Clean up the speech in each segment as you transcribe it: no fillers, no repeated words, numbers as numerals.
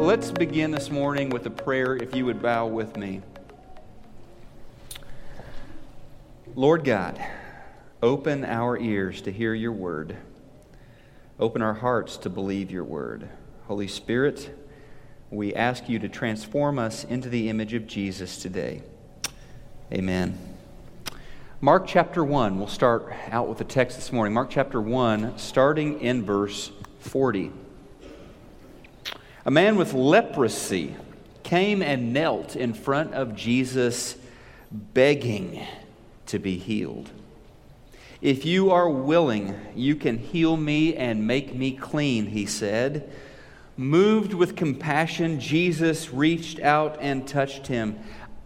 Let's begin this morning with a prayer, if you would bow with me. Lord God, open our ears to hear your word. Open our hearts to believe your word. Holy Spirit, we ask you to transform us into the image of Jesus today. Amen. Mark chapter 1, we'll start out with the text this morning. Mark chapter 1, starting in verse 40. A man with leprosy came and knelt in front of Jesus, begging to be healed. "If you are willing, you can heal me and make me clean," he said. Moved with compassion, Jesus reached out and touched him.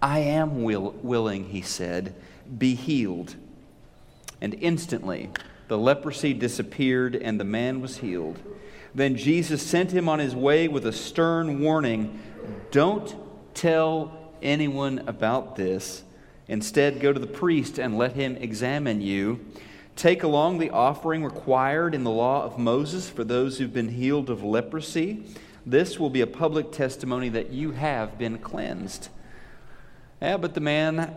"I am willing, he said. Be healed." And instantly, the leprosy disappeared and the man was healed. Then Jesus sent him on his way with a stern warning: "Don't tell anyone about this. Instead, go to the priest and let him examine you. Take along the offering required in the law of Moses for those who've been healed of leprosy. This will be a public testimony that you have been cleansed." Yeah, but the man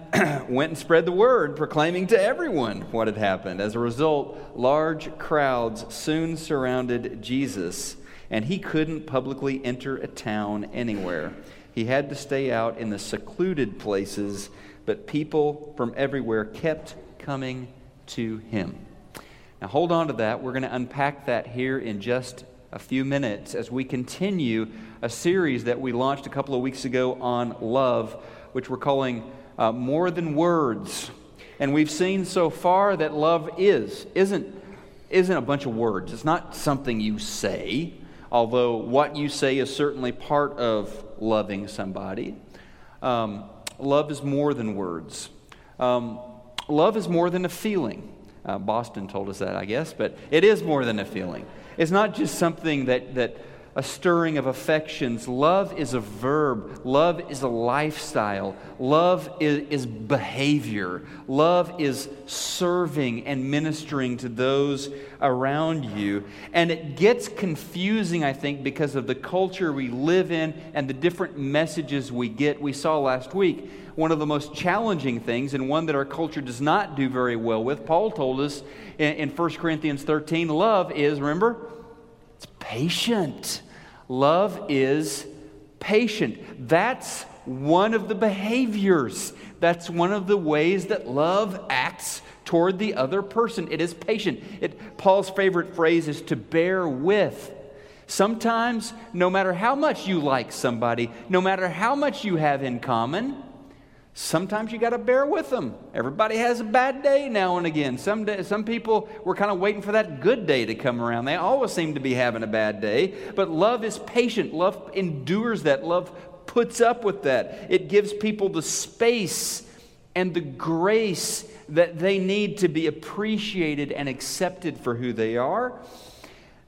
went and spread the word, proclaiming to everyone what had happened. As a result, large crowds soon surrounded Jesus, and he couldn't publicly enter a town anywhere. He had to stay out in the secluded places, but people from everywhere kept coming to him. Now hold on to that. We're going to unpack that here in just a few minutes as we continue a series that we launched a couple of weeks ago on love, which we're calling More Than Words. And we've seen so far that love isn't a bunch of words. It's not something you say, although what you say is certainly part of loving somebody. Love is more than words. Love is more than a feeling. Boston told us that, I guess, but it is more than a feeling. It's not just something that a stirring of affections. Love is a verb. Love is a lifestyle. Love is behavior. Love is serving and ministering to those around you. And it gets confusing, I think, because of the culture we live in and the different messages we get. We saw last week one of the most challenging things, and one that our culture does not do very well with. Paul told us in 1 Corinthians 13, love is, remember, it's patient. Love is patient. That's one of the behaviors. That's one of the ways that love acts toward the other person. It is patient. Paul's favorite phrase is to bear with. Sometimes, no matter how much you like somebody, no matter how much you have in common, sometimes you got to bear with them. Everybody has a bad day now and again. Some people were kind of waiting for that good day to come around. They always seem to be having a bad day. But love is patient. Love endures that. Love puts up with that. It gives people the space and the grace that they need to be appreciated and accepted for who they are.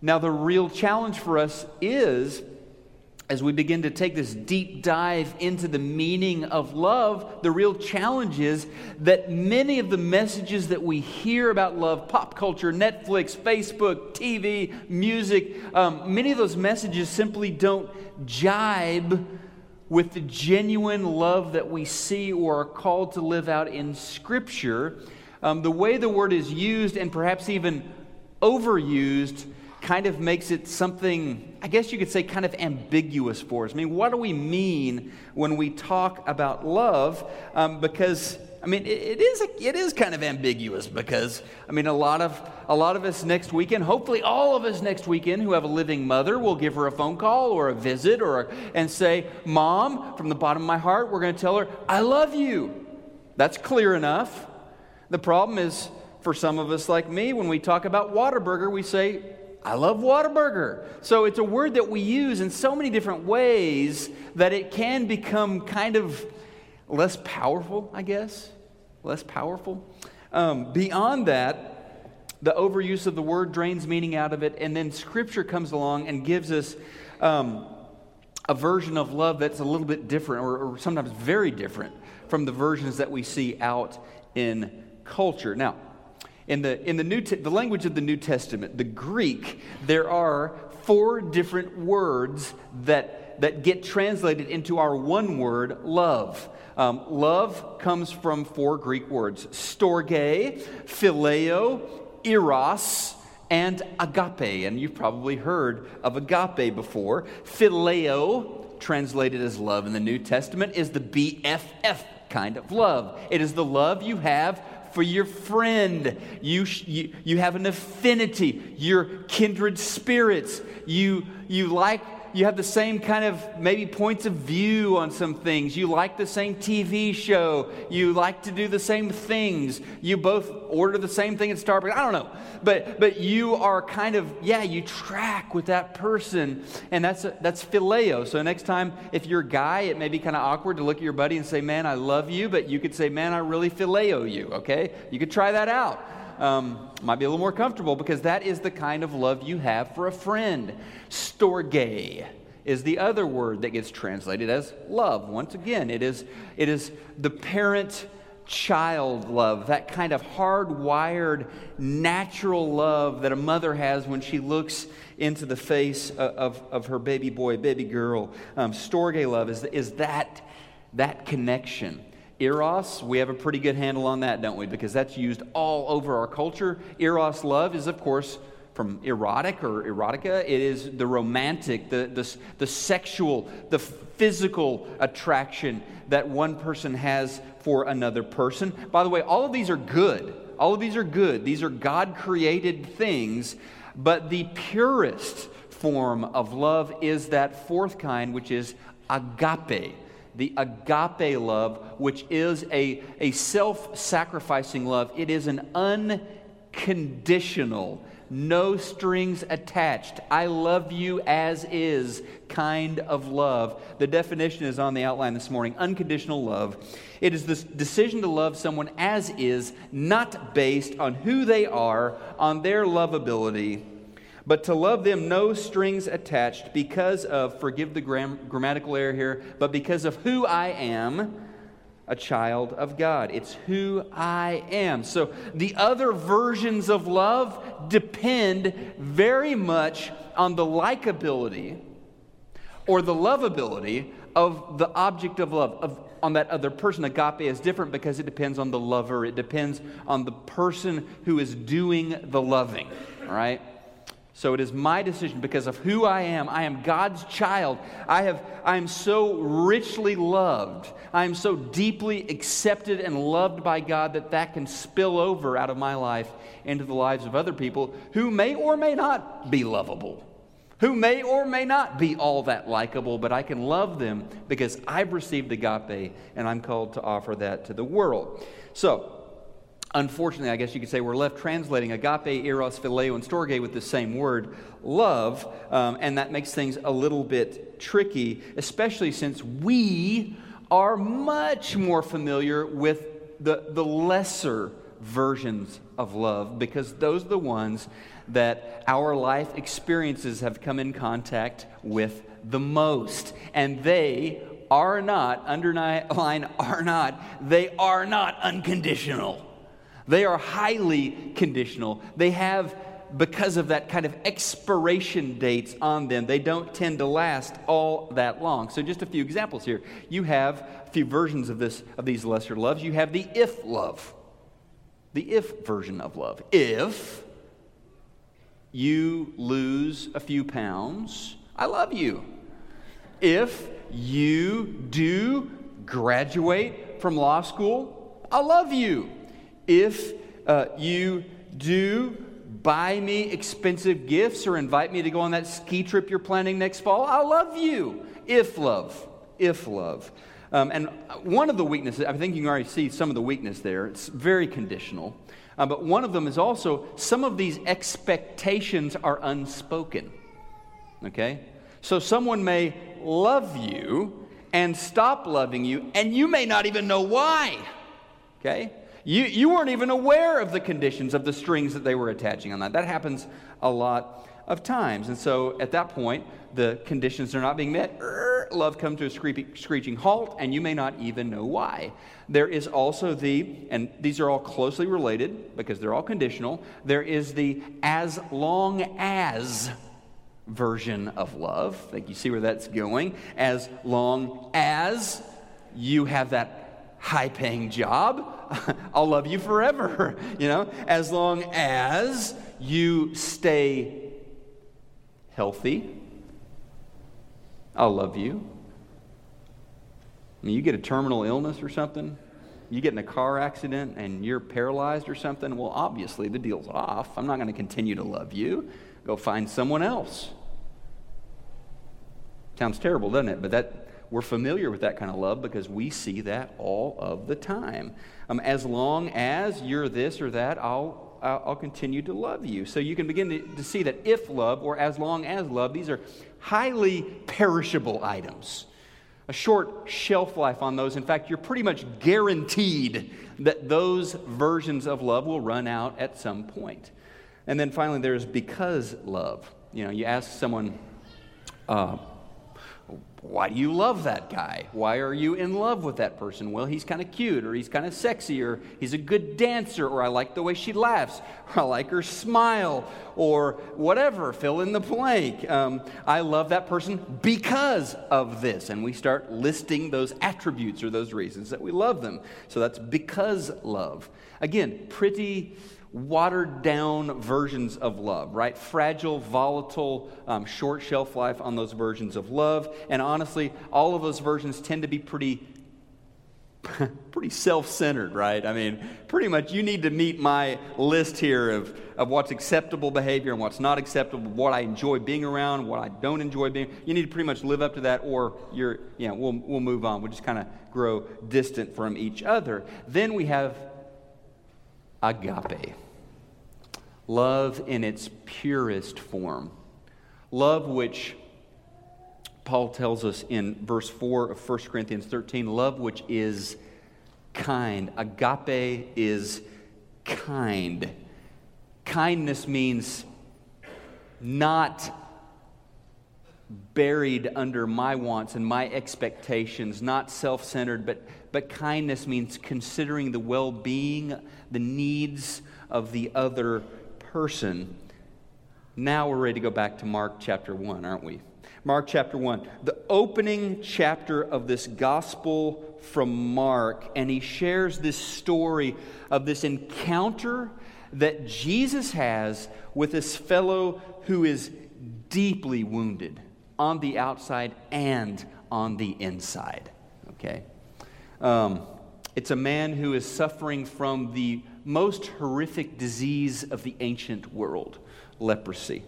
Now, the real challenge for us is, as we begin to take this deep dive into the meaning of love, the real challenge is that many of the messages that we hear about love, pop culture, Netflix, Facebook, TV, music, many of those messages simply don't jibe with the genuine love that we see or are called to live out in Scripture. The way the word is used, and perhaps even overused, kind of makes it something, I guess you could say, kind of ambiguous for us. I mean, what do we mean when we talk about love? Because, I mean, it is kind of ambiguous, because, I mean, a lot of us next weekend, hopefully all of us next weekend who have a living mother, will give her a phone call or a visit and say, "Mom, from the bottom of my heart, we're going to tell her, I love you." That's clear enough. The problem is, for some of us like me, when we talk about Whataburger, we say, "I love Whataburger." So it's a word that we use in so many different ways that it can become kind of less powerful, I guess. Less powerful. Beyond that, the overuse of the word drains meaning out of it, and then Scripture comes along and gives us a version of love that's a little bit different, or sometimes very different from the versions that we see out in culture. Now, In the language of the New Testament, the Greek, there are 4 different words that that get translated into our one word, love. Love comes from four Greek words: storge, phileo, eros, and agape. And you've probably heard of agape before. Phileo, translated as love in the New Testament, is the BFF kind of love. It is the love you have for your friend. You have an affinity. You're kindred spirits. You have the same kind of maybe points of view on some things. You like the same TV show. You like to do the same things. You both order the same thing at Starbucks. I don't know. But you are kind of, you track with that person. And that's phileo. So next time, if you're a guy, it may be kind of awkward to look at your buddy and say, man, I love you. But you could say, man, I really phileo you, okay? You could try that out. Might be a little more comfortable, because that is the kind of love you have for a friend. Storge is the other word that gets translated as love. Once again, it is the parent-child love, that kind of hardwired, natural love that a mother has when she looks into the face of her baby boy, baby girl. Storge love is that connection. Eros, we have a pretty good handle on that, don't we? Because that's used all over our culture. Eros love is, of course, from erotic or erotica. It is the romantic, the sexual, the physical attraction that one person has for another person. By the way, all of these are good. All of these are good. These are God-created things, but the purest form of love is that fourth kind, which is agape. The agape love, which is a self-sacrificing love. It is an unconditional, no strings attached, I love you as is kind of love. The definition is on the outline this morning: unconditional love. It is this decision to love someone as is, not based on who they are, on their lovability, but to love them, no strings attached, because of, forgive the grammatical error here, but because of who I am, a child of God. It's who I am. So the other versions of love depend very much on the likability or the lovability of the object of love, on that other person. Agape is different because it depends on the lover. It depends on the person who is doing the loving, all right? So it is my decision because of who I am. I am God's child. I am so richly loved. I am so deeply accepted and loved by God that can spill over out of my life into the lives of other people who may or may not be lovable, who may or may not be all that likable, but I can love them because I've received agape and I'm called to offer that to the world. So, unfortunately, I guess you could say we're left translating agape, eros, phileo, and storge with the same word, love, and that makes things a little bit tricky, especially since we are much more familiar with the lesser versions of love, because those are the ones that our life experiences have come in contact with the most, and they are not, underline are not, they are not unconditional. They are highly conditional. They have, because of that, kind of expiration dates on them. They don't tend to last all that long. So just a few examples here. You have a few versions of these lesser loves. You have the if love, the if version of love. If you lose a few pounds, I love you. If you do graduate from law school, I love you. If you do buy me expensive gifts or invite me to go on that ski trip you're planning next fall, I love you. If love. And one of the weaknesses, I think you can already see some of the weakness there. It's very conditional. But one of them is also some of these expectations are unspoken. Okay? So someone may love you and stop loving you, and you may not even know why. Okay? You weren't even aware of the conditions, of the strings that they were attaching on that. That happens a lot of times. And so at that point, the conditions are not being met. Love comes to a screeching halt, and you may not even know why. There is also and these are all closely related because they're all conditional, there is the as long as version of love. Like, you see where that's going. As long as you have that high-paying job, I'll love you forever, you know? As long as you stay healthy, I'll love you. I mean, you get a terminal illness or something, you get in a car accident and you're paralyzed or something, well, obviously the deal's off. I'm not going to continue to love you. Go find someone else. Sounds terrible, doesn't it? But that we're familiar with that kind of love because we see that all of the time. As long as you're this or that, I'll continue to love you. So you can begin to see that if love or as long as love, these are highly perishable items. A short shelf life on those. In fact, you're pretty much guaranteed that those versions of love will run out at some point. And then finally, there's because love. You know, you ask someone, why do you love that guy? Why are you in love with that person? Well, he's kind of cute, or he's kind of sexy, or he's a good dancer, or I like the way she laughs, or I like her smile, or whatever, fill in the blank. I love that person because of this. And we start listing those attributes or those reasons that we love them. So that's because love. Again, pretty watered-down versions of love, right? Fragile, volatile, short shelf life on those versions of love. And honestly, all of those versions tend to be pretty self-centered, right? I mean, pretty much you need to meet my list here of what's acceptable behavior and what's not acceptable, what I enjoy being around, what I don't enjoy being. You need to pretty much live up to that, or you're, you know, we'll move on. We'll just kind of grow distant from each other. Then we have agape. Love in its purest form. Love which, Paul tells us in verse 4 of 1 Corinthians 13, love which is kind. Agape is kind. Kindness means not buried under my wants and my expectations, not self-centered, but kindness means considering the well-being, the needs of the other person. Now we're ready to go back to Mark chapter 1, aren't we? Mark chapter 1, the opening chapter of this gospel from Mark, and he shares this story of this encounter that Jesus has with this fellow who is deeply wounded on the outside and on the inside, okay? It's a man who is suffering from the most horrific disease of the ancient world, leprosy.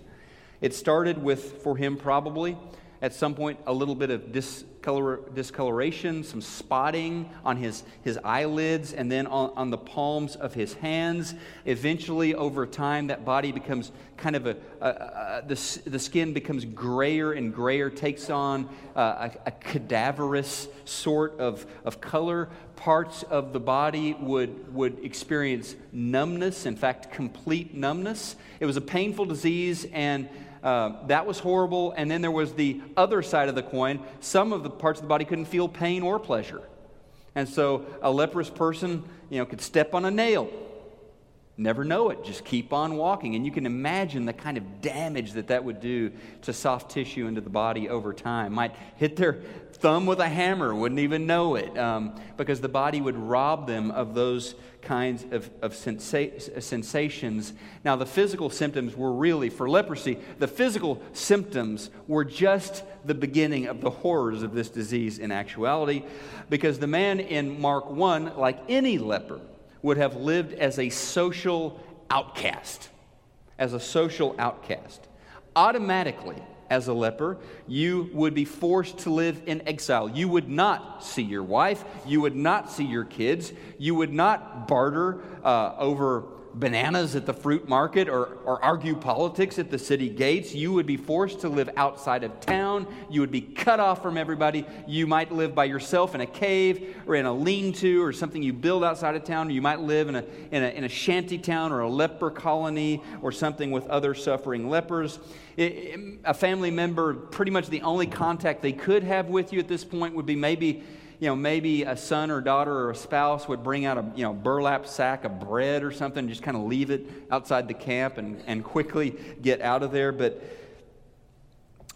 It started with, for him probably, at some point, a little bit of discoloration, some spotting on his eyelids, and then on the palms of his hands. Eventually, over time, that body becomes kind of the skin becomes grayer and grayer, takes on a cadaverous sort of color. Parts of the body would experience numbness, in fact, complete numbness. It was a painful disease, and that was horrible. And then there was the other side of the coin. Some of the parts of the body couldn't feel pain or pleasure. And so a leprous person, you know, could step on a nail, never know it, just keep on walking. And you can imagine the kind of damage that would do to soft tissue into the body over time. Might hit their thumb with a hammer, wouldn't even know it, because the body would rob them of those kinds of sensations. Now, the physical symptoms were really, for leprosy, the physical symptoms were just the beginning of the horrors of this disease in actuality, because the man in Mark 1, like any leper, would have lived as a social outcast. As a social outcast. Automatically, as a leper, you would be forced to live in exile. You would not see your wife. You would not see your kids. You would not barter over bananas at the fruit market or argue politics at the city gates. You would be forced to live outside of town. You would be cut off from everybody. You might live by yourself in a cave or in a lean-to or something you build outside of town. You might live in a shanty town or a leper colony or something with other suffering lepers. A family member, pretty much the only contact they could have with you at this point would be maybe a son or daughter or a spouse would bring out a burlap sack of bread or something, just kind of leave it outside the camp and quickly get out of there. But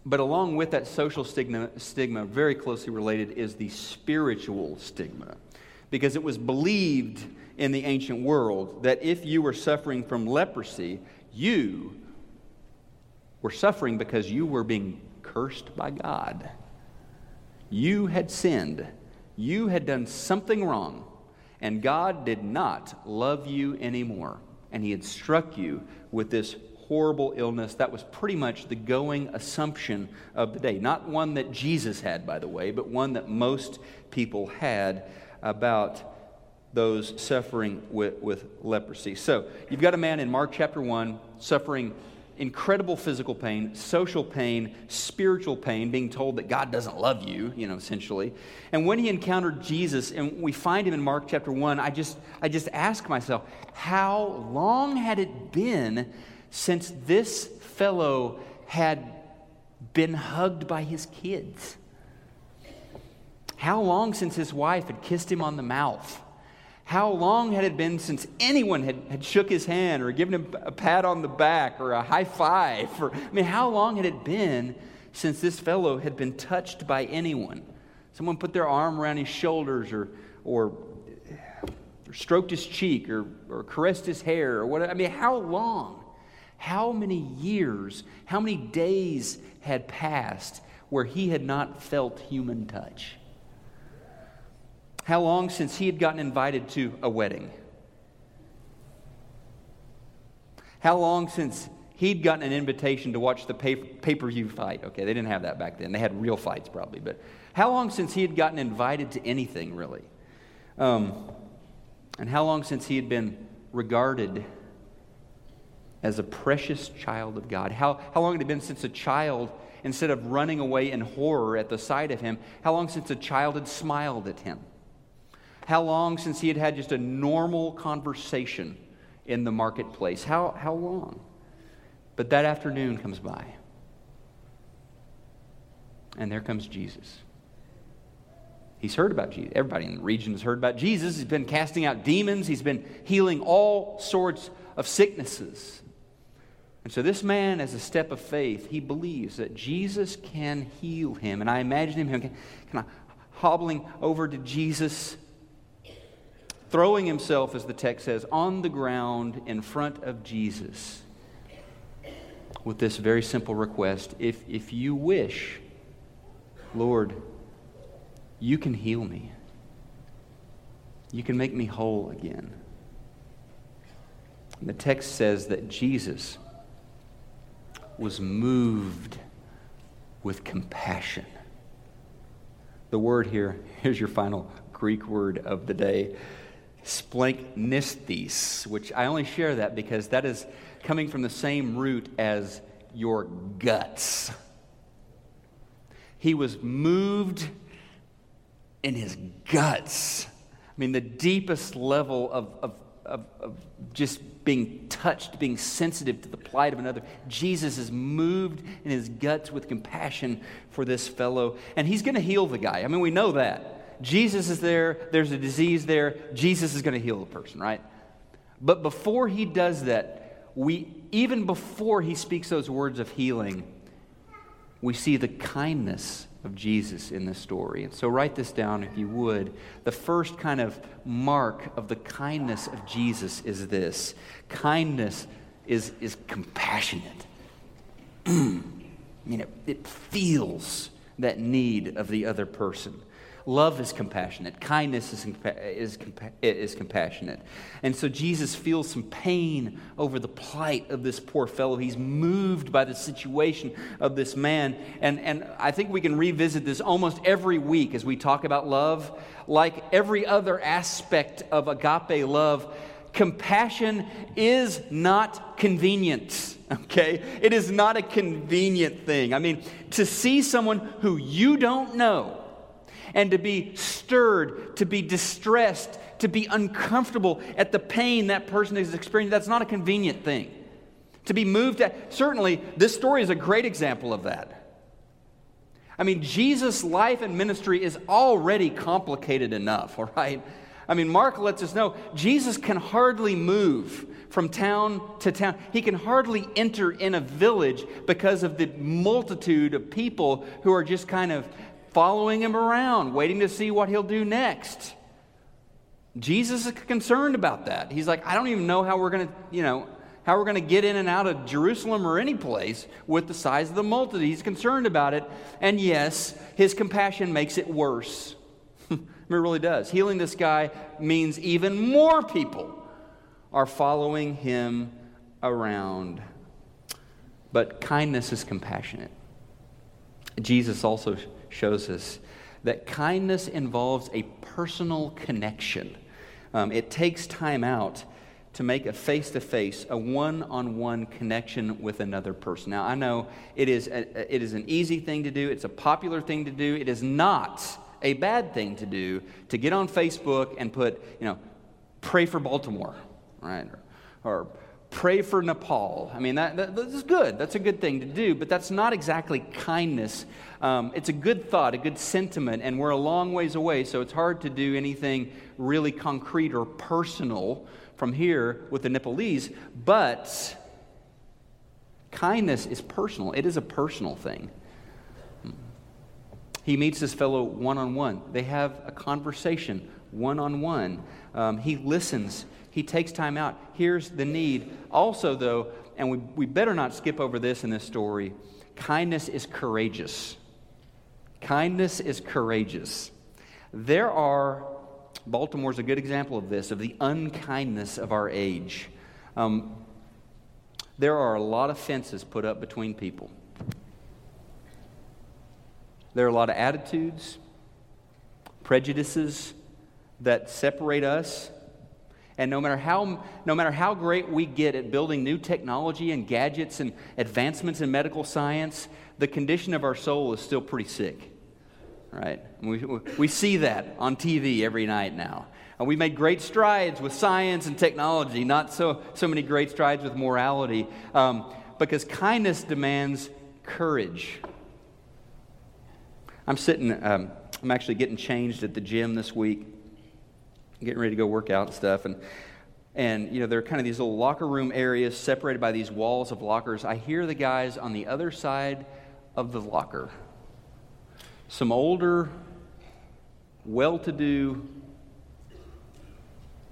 But along with that social stigma, very closely related, is the spiritual stigma. Because it was believed in the ancient world that if you were suffering from leprosy, you were suffering because you were being cursed by God. You had sinned. You had done something wrong. And God did not love you anymore. And He had struck you with this horrible illness. That was pretty much the going assumption of the day. Not one that Jesus had, by the way, but one that most people had about those suffering with leprosy. So you've got a man in Mark chapter 1 suffering incredible physical pain, social pain, spiritual pain, being told that God doesn't love you, essentially. And when he encountered Jesus, and we find him in Mark chapter 1, I just ask myself, how long had it been since this fellow had been hugged by his kids? How long since his wife had kissed him on the mouth? How long had it been since anyone had shook his hand or given him a pat on the back or a high five? How long had it been since this fellow had been touched by anyone? Someone put their arm around his shoulders or stroked his cheek or caressed his hair or whatever. How long? How many years? How many days had passed where he had not felt human touch? How long since he had gotten invited to a wedding? How long since he'd gotten an invitation to watch the pay-per-view fight? Okay, they didn't have that back then. They had real fights probably. But how long since he had gotten invited to anything, really? And how long since he had been regarded as a precious child of God? How long had it been since a child, instead of running away in horror at the sight of him, how long since a child had smiled at him? How long since he had had just a normal conversation in the marketplace? How long? But that afternoon comes by. And there comes Jesus. He's heard about Jesus. Everybody in the region has heard about Jesus. He's been casting out demons. He's been healing all sorts of sicknesses. And so this man, as a step of faith, he believes that Jesus can heal him. And I imagine him kind of hobbling over to Jesus, throwing himself, as the text says, on the ground in front of Jesus with this very simple request. If you wish, Lord, you can heal me. You can make me whole again. And the text says that Jesus was moved with compassion. The word here, here's your final Greek word of the day, splanknistes, which I only share that because that is coming from the same root as your guts. He was moved in his guts. The deepest level of just being touched, being sensitive to the plight of another. Jesus is moved in his guts with compassion for this fellow, and he's going to heal the guy. We know that. Jesus is there. There's a disease there. Jesus is going to heal the person, right? But before he does that, even before he speaks those words of healing, we see the kindness of Jesus in this story. And so write this down if you would. The first kind of mark of the kindness of Jesus is this. Kindness is compassionate. It feels that need of the other person. Love is compassionate. Kindness is compassionate. And so Jesus feels some pain over the plight of this poor fellow. He's moved by the situation of this man. And I think we can revisit this almost every week as we talk about love. Like every other aspect of agape love, compassion is not convenient, okay? It is not a convenient thing. To see someone who you don't know, and to be stirred, to be distressed, to be uncomfortable at the pain that person is experiencing, that's not a convenient thing. To be moved, certainly this story is a great example of that. Jesus' life and ministry is already complicated enough, all right? I mean, Mark lets us know Jesus can hardly move from town to town. He can hardly enter in a village because of the multitude of people who are just kind of following him around, waiting to see what he'll do next. Jesus is concerned about that. He's like, I don't even know how we're going to, how we're going to get in and out of Jerusalem or any place with the size of the multitude. He's concerned about it. And yes, his compassion makes it worse. It really does. Healing this guy means even more people are following him around. But kindness is compassionate. Jesus also shows us that kindness involves a personal connection. It takes time out to make a face-to-face, a one-on-one connection with another person. Now, I know it is an easy thing to do. It's a popular thing to do. It is not a bad thing to do, to get on Facebook and put, pray for Baltimore, right? Or pray for Nepal. I mean, that's good. That's a good thing to do, but that's not exactly kindness. It's a good thought, a good sentiment, and we're a long ways away, so it's hard to do anything really concrete or personal from here with the Nepalese, but kindness is personal. It is a personal thing. He meets his fellow one-on-one. They have a conversation one-on-one. He listens. He takes time out. Here's the need. Also, though, and we better not skip over this in this story, kindness is courageous. Kindness is courageous. Baltimore's a good example of this, of the unkindness of our age. There are a lot of fences put up between people. There are a lot of attitudes, prejudices that separate us. And no matter how great we get at building new technology and gadgets and advancements in medical science, the condition of our soul is still pretty sick, right? We see that on TV every night now. And we made great strides with science and technology, not so many great strides with morality, because kindness demands courage. I'm actually getting changed at the gym this week. I'm getting ready to go work out and stuff. And there are kind of these little locker room areas separated by these walls of lockers. I hear the guys on the other side of the locker. Some older, well-to-do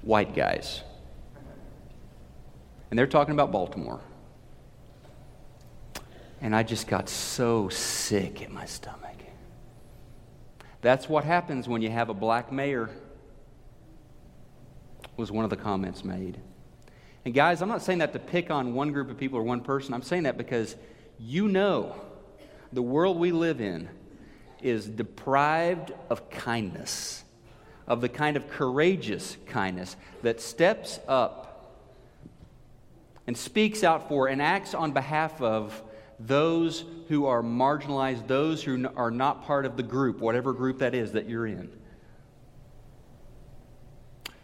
white guys. And they're talking about Baltimore. And I just got so sick at my stomach. That's what happens when you have a black mayor, was one of the comments made. And guys, I'm not saying that to pick on one group of people or one person. I'm saying that because the world we live in is deprived of kindness, of the kind of courageous kindness that steps up and speaks out for and acts on behalf of those who are marginalized, those who are not part of the group, whatever group that is that you're in.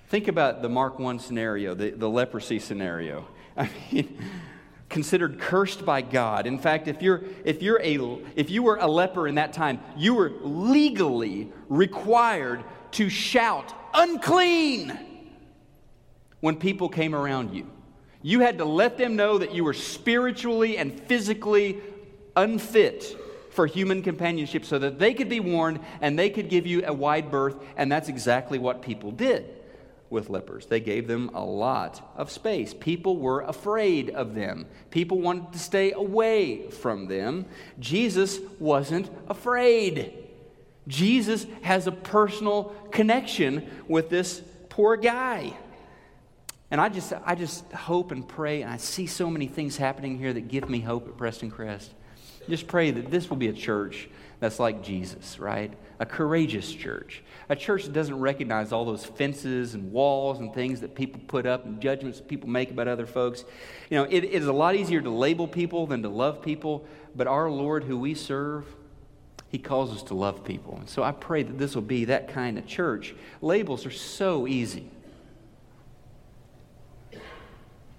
Think about the Mark 1 scenario, the leprosy scenario. I mean, considered cursed by God. In fact, if you were a leper in that time, you were legally required to shout, "Unclean!" when people came around you. You had to let them know that you were spiritually and physically unfit for human companionship so that they could be warned and they could give you a wide berth. And that's exactly what people did with lepers. They gave them a lot of space. People were afraid of them. People wanted to stay away from them. Jesus wasn't afraid. Jesus has a personal connection with this poor guy. And I just hope and pray, and I see so many things happening here that give me hope at Preston Crest. Just pray that this will be a church that's like Jesus, right? A courageous church. A church that doesn't recognize all those fences and walls and things that people put up and judgments people make about other folks. It is a lot easier to label people than to love people, but our Lord who we serve, He calls us to love people. And so I pray that this will be that kind of church. Labels are so easy.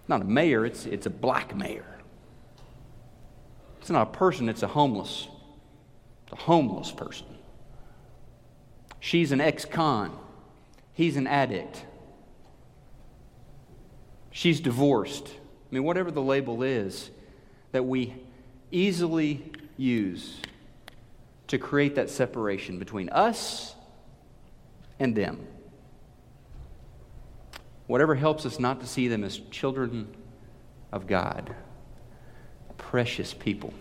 Not a mayor, it's a black mayor. It's not a person, it's a homeless person. She's an ex-con. he's an addict. She's divorced. I mean, whatever the label is that we easily use to create that separation between us and them. Whatever helps us not to see them as children of God, precious people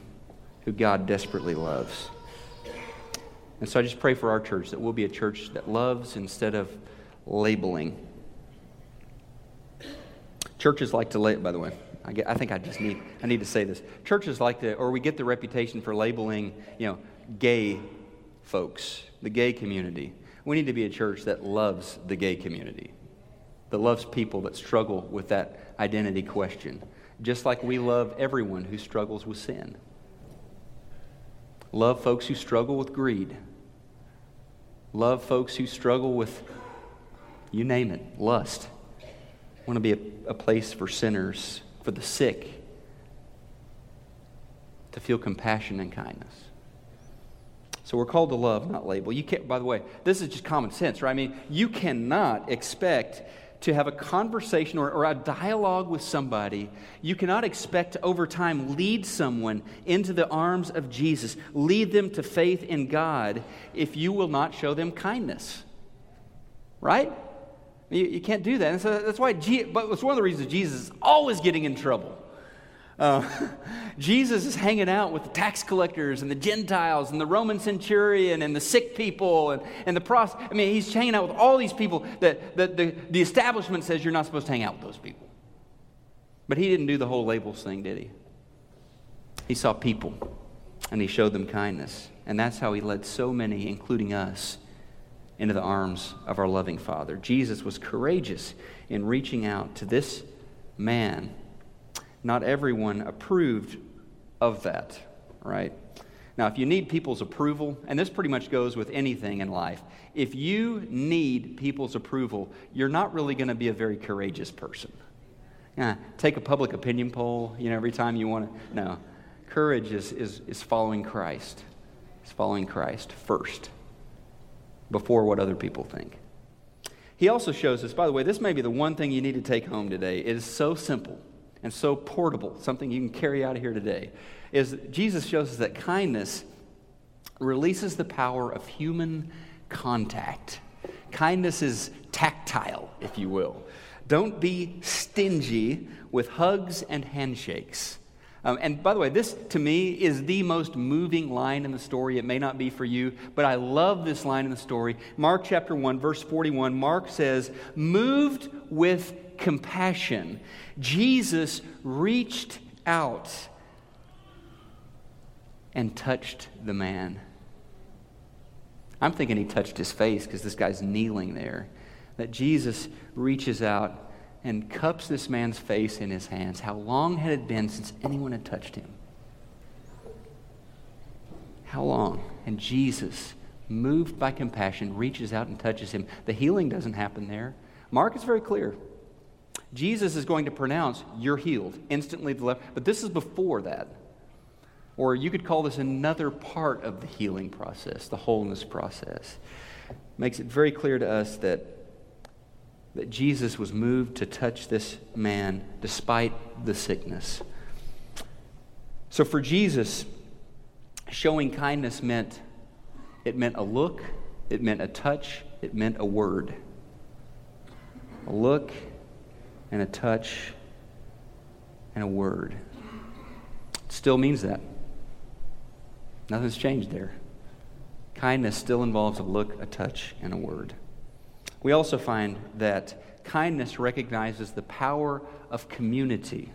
who God desperately loves. And so I just pray for our church that we'll be a church that loves instead of labeling. Churches like to label, by the way. I think I need to say this. Churches like to, or we get the reputation for labeling, you know, gay folks, the gay community. We need to be a church that loves the gay community, that loves people that struggle with that identity question, just like we love everyone who struggles with sin. Love folks who struggle with greed. Love folks who struggle with, you name it, lust. Want to be a place for sinners, for the sick, to feel compassion and kindness. So we're called to love, not label. You can't, by the way, this is just common sense, right? I mean, you cannot expect to have a conversation or a dialogue with somebody. You cannot expect to, over time, lead someone into the arms of Jesus, lead them to faith in God, if you will not show them kindness, right? You can't do that. And so that's why, but it's one of the reasons Jesus is always getting in trouble. Jesus is hanging out with the tax collectors and the Gentiles and the Roman centurion and the sick people and the prostitutes. I mean, he's hanging out with all these people that the establishment says you're not supposed to hang out with those people. But he didn't do the whole labels thing, did he? He saw people and he showed them kindness. And that's how he led so many, including us, into the arms of our loving Father. Jesus was courageous in reaching out to this man. Not everyone approved of that, right? Now, if you need people's approval, and this pretty much goes with anything in life, if you need people's approval, you're not really going to be a very courageous person. Take a public opinion poll, you know, every time you want to. No, courage is following Christ. It's following Christ first, before what other people think. He also shows us, by the way, this may be the one thing you need to take home today. It is so simple and so portable, something you can carry out of here today, is Jesus shows us that kindness releases the power of human contact. Kindness is tactile, if you will. Don't be stingy with hugs and handshakes. And by the way, this to me is the most moving line in the story. It may not be for you, but I love this line in the story. Mark chapter 1, verse 41, Mark says, moved with compassion, Jesus reached out and touched the man. I'm thinking he touched his face because this guy's kneeling there. That Jesus reaches out and cups this man's face in his hands. How long had it been since anyone had touched him? How long? And Jesus, moved by compassion, reaches out and touches him. The healing doesn't happen there. Mark is very clear. Jesus is going to pronounce, you're healed, instantly to the left. But this is before that. Or you could call this another part of the healing process, the wholeness process. Makes it very clear to us that Jesus was moved to touch this man despite the sickness. So for Jesus, showing kindness meant a look, it meant a touch, it meant a word. A look and a touch and a word. It still means that. Nothing's changed there. Kindness still involves a look, a touch, and a word. We also find that kindness recognizes the power of community.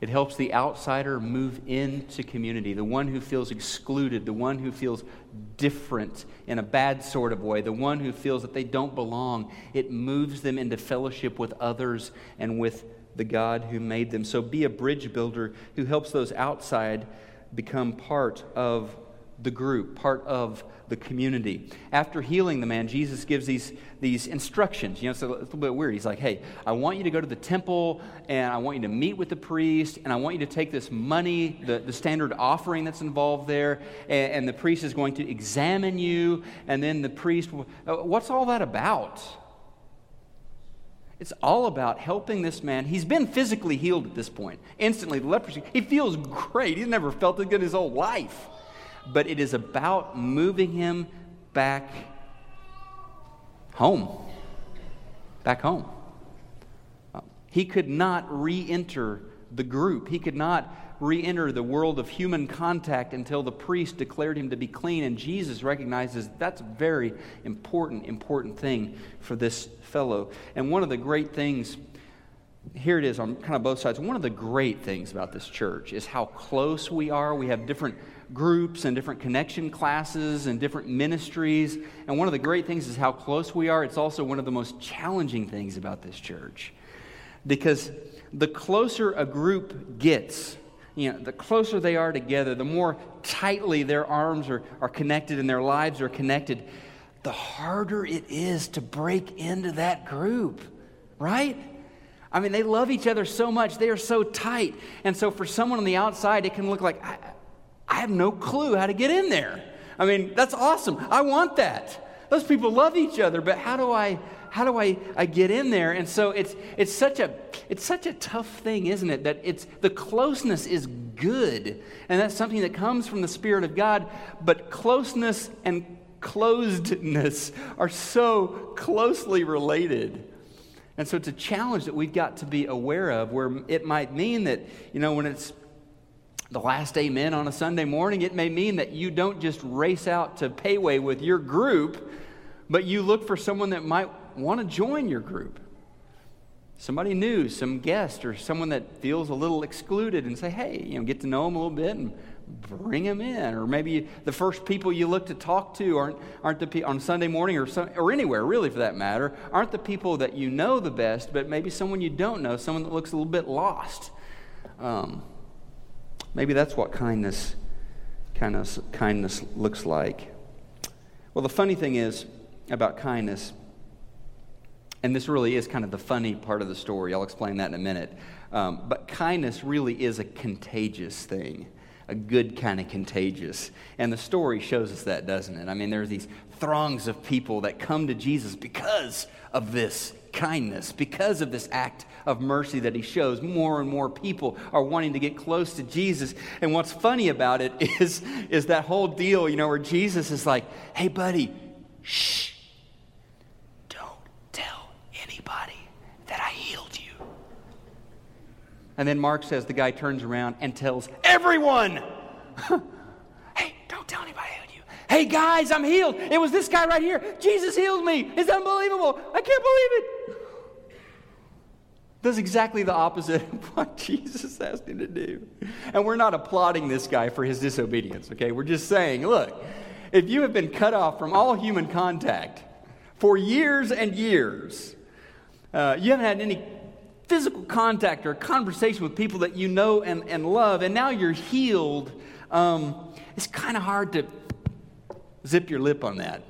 It helps the outsider move into community, the one who feels excluded, the one who feels different in a bad sort of way, the one who feels that they don't belong. It moves them into fellowship with others and with the God who made them. So be a bridge builder who helps those outside become part of the group, part of the community. After healing the man, Jesus gives these instructions. You know, so it's a little bit weird. He's like, hey, I want you to go to the temple, and I want you to meet with the priest, and I want you to take this money, the standard offering that's involved there, and the priest is going to examine you, and then the priest will, what's all that about? It's all about helping this man. He's been physically healed at this point. Instantly, the leprosy, he feels great. He's never felt as good his whole life. But it is about moving him back home. Back home. He could not re-enter the group. He could not re-enter the world of human contact until the priest declared him to be clean. And Jesus recognizes that's a very important thing for this fellow. And one of the great things, here it is on kind of both sides, one of the great things about this church is how close we are. We have different groups and different connection classes and different ministries. And one of the great things is how close we are. It's also one of the most challenging things about this church, because the closer a group gets, you know, the closer they are together, the more tightly their arms are connected and their lives are connected, the harder it is to break into that group, right? I mean, they love each other so much. They are so tight. And so for someone on the outside, it can look like, I have no clue how to get in there. I mean, that's awesome. I want that. Those people love each other, but how do I get in there? And so it's such a tough thing, isn't it? That it's the closeness is good, and that's something that comes from the Spirit of God. But closeness and closedness are so closely related, and so it's a challenge that we've got to be aware of. Where it might mean that, you know, when it's the last amen on a Sunday morning, it may mean that you don't just race out to Payway with your group, but you look for someone that might want to join your group. Somebody new, some guest, or someone that feels a little excluded, and say, hey, you know, get to know them a little bit and bring them in. Or maybe the first people you look to talk to aren't the people on Sunday morning or anywhere really for that matter, aren't the people that you know the best, but maybe someone you don't know, someone that looks a little bit lost. Maybe that's what kindness looks like. Well, the funny thing is about kindness, and this really is kind of the funny part of the story. I'll explain that in a minute. But kindness really is a contagious thing, a good kind of contagious. And the story shows us that, doesn't it? I mean, there are these throngs of people that come to Jesus because of this kindness, because of this act of mercy that he shows. More and more people are wanting to get close to Jesus. And what's funny about it is that whole deal, you know, where Jesus is like, hey, buddy, shh. That I healed you. And then Mark says the guy turns around and tells everyone, hey, don't tell anybody I healed you. Hey, guys, I'm healed. It was this guy right here. Jesus healed me. It's unbelievable. I can't believe it. Does exactly the opposite of what Jesus asked him to do. And we're not applauding this guy for his disobedience, okay? We're just saying, look, if you have been cut off from all human contact for years and years, you haven't had any physical contact or conversation with people that you know and love, and now you're healed. It's kind of hard to zip your lip on that.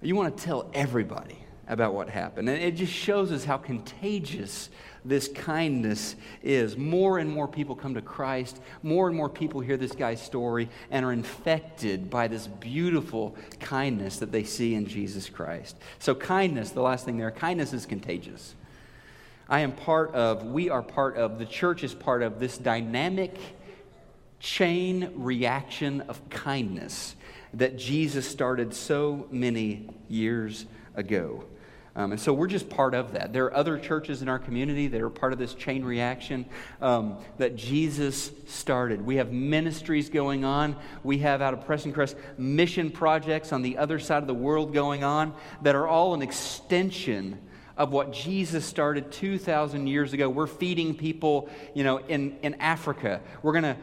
You want to tell everybody about what happened. And it just shows us how contagious this kindness is. More and more people come to Christ. More and more people hear this guy's story and are infected by this beautiful kindness that they see in Jesus Christ. So kindness, the last thing there, kindness is contagious. We are part of, the church is part of this dynamic chain reaction of kindness that Jesus started so many years ago. And so we're just part of that. There are other churches in our community that are part of this chain reaction that Jesus started. We have ministries going on. We have out of Preston Crest mission projects on the other side of the world going on that are all an extension of what Jesus started 2,000 years ago. We're feeding people, you know, in Africa. We're going to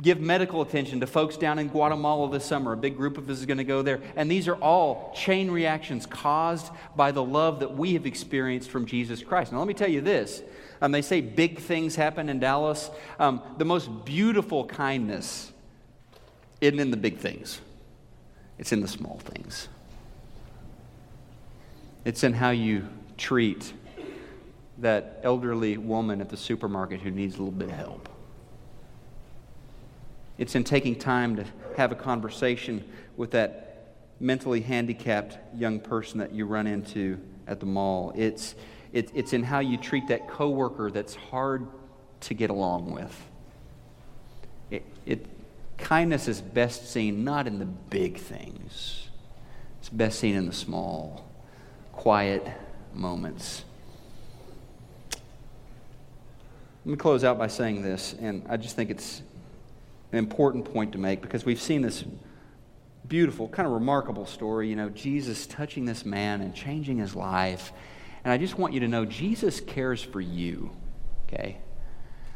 give medical attention to folks down in Guatemala this summer. A big group of us is going to go there. And these are all chain reactions caused by the love that we have experienced from Jesus Christ. Now, let me tell you this. They say big things happen in Dallas. The most beautiful kindness isn't in the big things. It's in the small things. It's in how you treat that elderly woman at the supermarket who needs a little bit of help. It's in taking time to have a conversation with that mentally handicapped young person that you run into at the mall. It's in how you treat that coworker that's hard to get along with. Kindness is best seen not in the big things. It's best seen in the small, quiet moments. Let me close out by saying this, and I just think it's an important point to make, because we've seen this beautiful, kind of remarkable story, Jesus touching this man and changing his life. And I just want you to know Jesus cares for you, okay?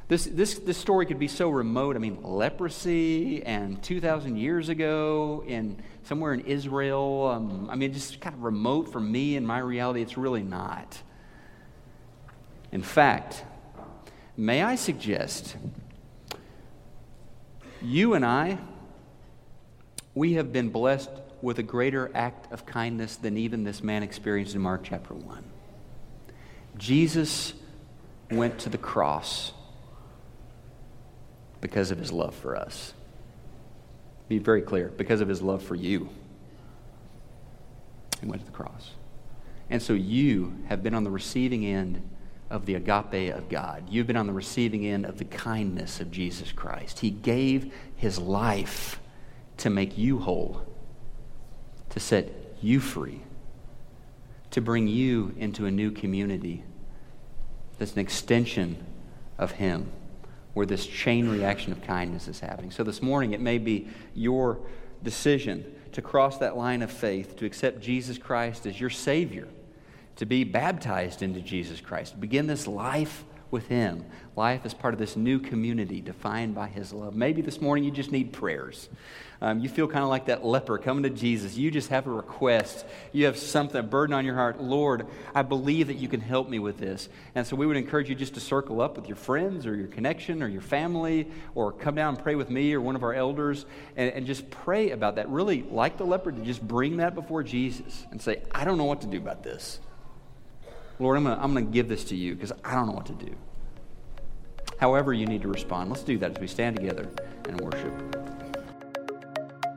This story could be so remote. I mean, leprosy and 2,000 years ago somewhere in Israel. Just kind of remote from me and my reality. It's really not. In fact, may I suggest, you and I, we have been blessed with a greater act of kindness than even this man experienced in Mark chapter 1. Jesus went to the cross because of his love for us. Be very clear, because of his love for you. He went to the cross. And so you have been on the receiving end of the agape of God. You've been on the receiving end of the kindness of Jesus Christ. He gave his life to make you whole, to set you free, to bring you into a new community that's an extension of him, where this chain reaction of kindness is happening. So this morning, it may be your decision to cross that line of faith, to accept Jesus Christ as your Savior, to be baptized into Jesus Christ, begin this life with him. Life is part of this new community defined by his love. Maybe this morning you just need prayers. You feel kind of like that leper coming to Jesus. You just have a request. You have something, a burden on your heart. Lord, I believe that you can help me with this. And so we would encourage you just to circle up with your friends or your connection or your family, or come down and pray with me or one of our elders, and just pray about that. Really, like the leper, to just bring that before Jesus and say, I don't know what to do about this. Lord, I'm going to give this to you because I don't know what to do. However you need to respond, let's do that as we stand together and worship.